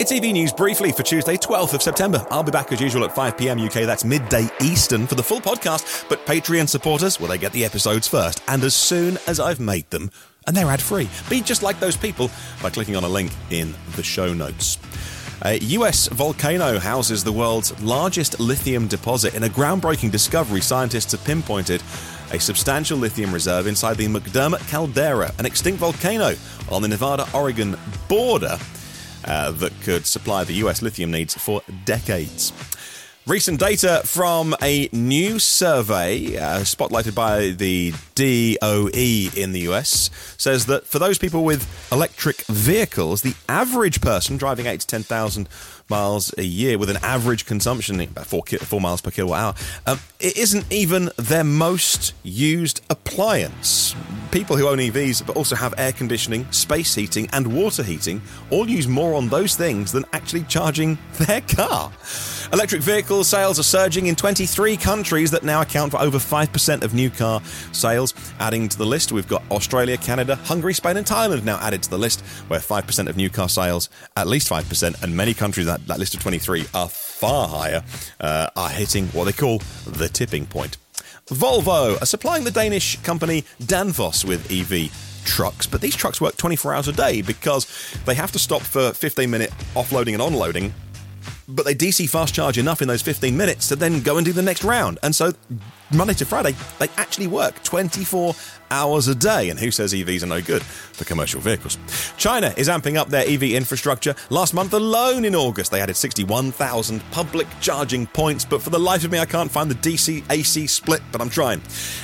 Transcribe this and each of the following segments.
It's EV News Briefly for Tuesday, 12th of September. I'll be back as usual at 5 p.m. UK, that's midday Eastern, for the full podcast. But Patreon supporters, well, they get the episodes first, and as soon as I've made them, and they're ad-free. Be just like those people by clicking on a link in the show notes. A US volcano houses the world's largest lithium deposit. In a groundbreaking discovery, scientists have pinpointed a substantial lithium reserve inside the McDermitt Caldera, an extinct volcano on the Nevada-Oregon border that could supply the US lithium needs for decades. Recent data from a new survey spotlighted by the DOE in the US says that for those people with electric vehicles, the average person driving 8 to 10,000 miles a year with an average consumption about 4 miles per kilowatt hour, it isn't even their most used appliance. People who own EVs but also have air conditioning, space heating and water heating all use more on those things than actually charging their car. Electric vehicle sales are surging in 23 countries that now account for over 5% of new car sales. Adding to the list, we've got Australia, Canada, Hungary, Spain and Thailand now added to the list, where 5% of new car sales, at least 5%, and many countries that list of 23 are far higher, are hitting what they call the tipping point. Volvo are supplying the Danish company Danfoss with EV trucks, but these trucks work 24 hours a day because they have to stop for 15-minute offloading and onloading, but they DC fast charge enough in those 15 minutes to then go and do the next round. And so Monday to Friday, they actually work 24 hours a day. And who says EVs are no good for commercial vehicles? China is amping up their EV infrastructure. Last month alone in August, they added 61,000 public charging points. But for the life of me, I can't find the DC-AC split, but I'm trying.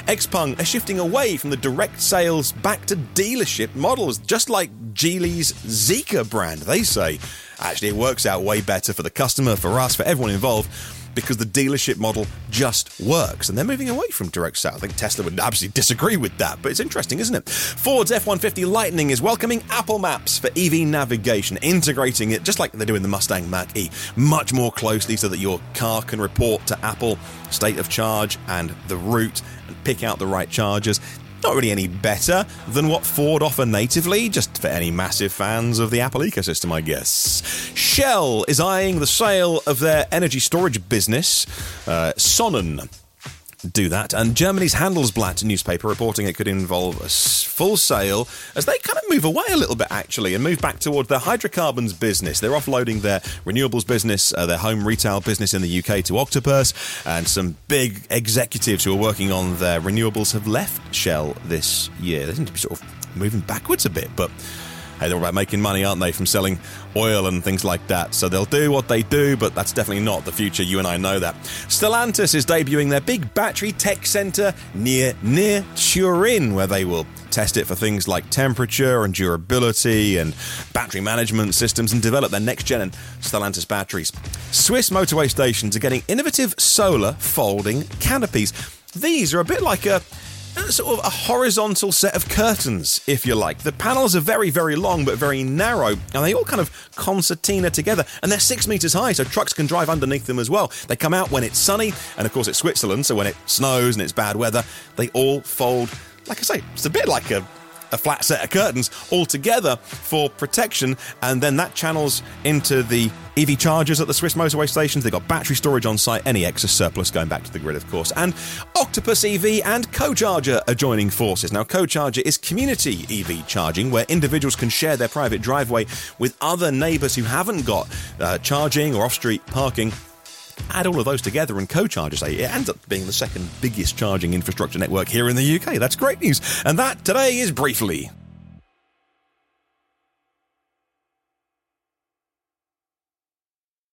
Xpeng are shifting away from the direct sales back to dealership models, just like Geely's Zeekr brand. They say, actually, it works out way better for the customer, for us, for everyone involved, because the dealership model just works. And they're moving away from direct sale. I think Tesla would absolutely disagree with that, but it's interesting, isn't it? Ford's F-150 Lightning is welcoming Apple Maps for EV navigation, integrating it just like they do in the Mustang Mach-E, much more closely so that your car can report to Apple state of charge and the route and pick out the right chargers. Not really any better than what Ford offer natively, just for any massive fans of the Apple ecosystem, I guess. Shell is eyeing the sale of their energy storage business, Sonnen. Do that. And Germany's Handelsblatt newspaper reporting it could involve a full sale as they kind of move away a little bit, actually, and move back toward their hydrocarbons business. They're offloading their renewables business, their home retail business in the UK to Octopus, and some big executives who are working on their renewables have left Shell this year. They seem to be sort of moving backwards a bit, but hey, they're all about making money, aren't they, from selling oil and things like that. So they'll do what they do, but that's definitely not the future. You and I know that. Stellantis is debuting their big battery tech centre near Turin, where they will test it for things like temperature and durability and battery management systems and develop their next-gen and Stellantis batteries. Swiss motorway stations are getting innovative solar folding canopies. These are a bit like a sort of a horizontal set of curtains, if you like. The panels are very, very long but very narrow, and they all kind of concertina together, and they're 6 meters high, so trucks can drive underneath them as well. They come out when it's sunny, and of course it's Switzerland, so when it snows and it's bad weather, they all fold. Like I say, it's a bit like a flat set of curtains all together for protection, and then that channels into the EV chargers at the Swiss motorway stations. They've got battery storage on site, any excess surplus going back to the grid, of course. And Octopus EV and Co Charger are joining forces. Now, Co Charger is community EV charging, where individuals can share their private driveway with other neighbours who haven't got charging or off-street parking. Add all of those together and Co Charger, say, it ends up being the second biggest charging infrastructure network here in the UK. That's great news. And that today is Briefly.